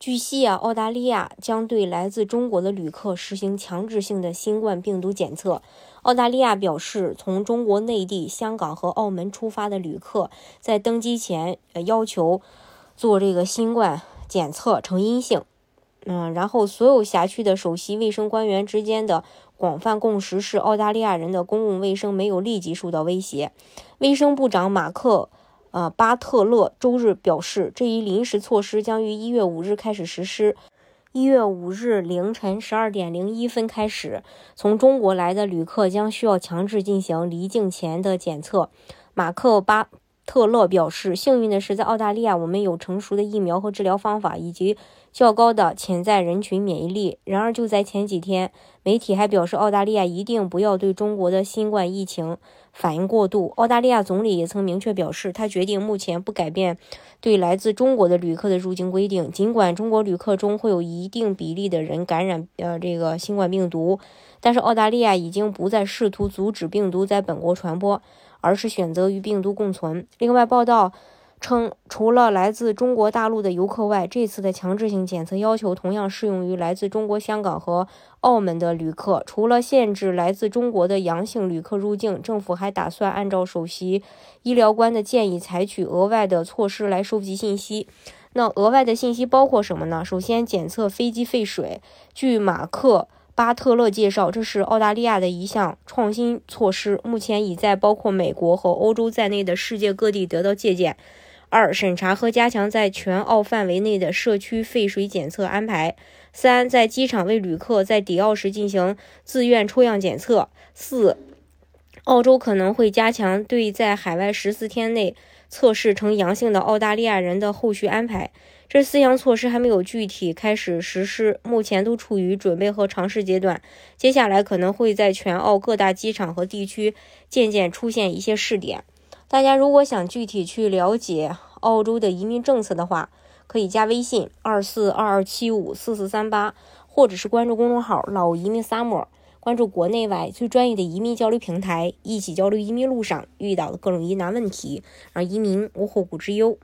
据悉澳大利亚将对来自中国的旅客实行强制性的新冠病毒检测。澳大利亚表示，从中国内地、香港和澳门出发的旅客，在登机前要求做这个新冠检测呈阴性。然后所有辖区的首席卫生官员之间的广泛共识是，澳大利亚人的公共卫生没有立即受到威胁。卫生部长马克巴特勒周日表示，这一临时措施将于1月5日开始实施。1月5日凌晨12:01开始，从中国来的旅客将需要强制进行离境前的检测。马克巴特勒表示，幸运的是，在澳大利亚我们有成熟的疫苗和治疗方法，以及较高的潜在人群免疫力。然而就在前几天，媒体还表示，澳大利亚一定不要对中国的新冠疫情反应过度。澳大利亚总理也曾明确表示，他决定目前不改变对来自中国的旅客的入境规定。尽管中国旅客中会有一定比例的人感染这个新冠病毒，但是澳大利亚已经不再试图阻止病毒在本国传播，而是选择与病毒共存。另外，报道称，除了来自中国大陆的游客外，这次的强制性检测要求同样适用于来自中国香港和澳门的旅客。除了限制来自中国的阳性旅客入境，政府还打算按照首席医疗官的建议，采取额外的措施来收集信息。那额外的信息包括什么呢？首先，检测飞机废水。据马克巴特勒介绍，这是澳大利亚的一项创新措施，目前已在包括美国和欧洲在内的世界各地得到借鉴。2. 审查和加强在全澳范围内的社区废水检测安排。3. 在机场为旅客在抵澳时进行自愿抽样检测。4. 澳洲可能会加强对在海外14天内测试呈阳性的澳大利亚人的后续安排。这四项措施还没有具体开始实施，目前都处于准备和尝试阶段。接下来可能会在全澳各大机场和地区渐渐出现一些试点。大家如果想具体去了解澳洲的移民政策的话，可以加微信2422754438，或者是关注公众号“老移民 Summer”， 关注国内外最专业的移民交流平台，一起交流移民路上遇到的各种疑难问题，让移民无后顾之忧。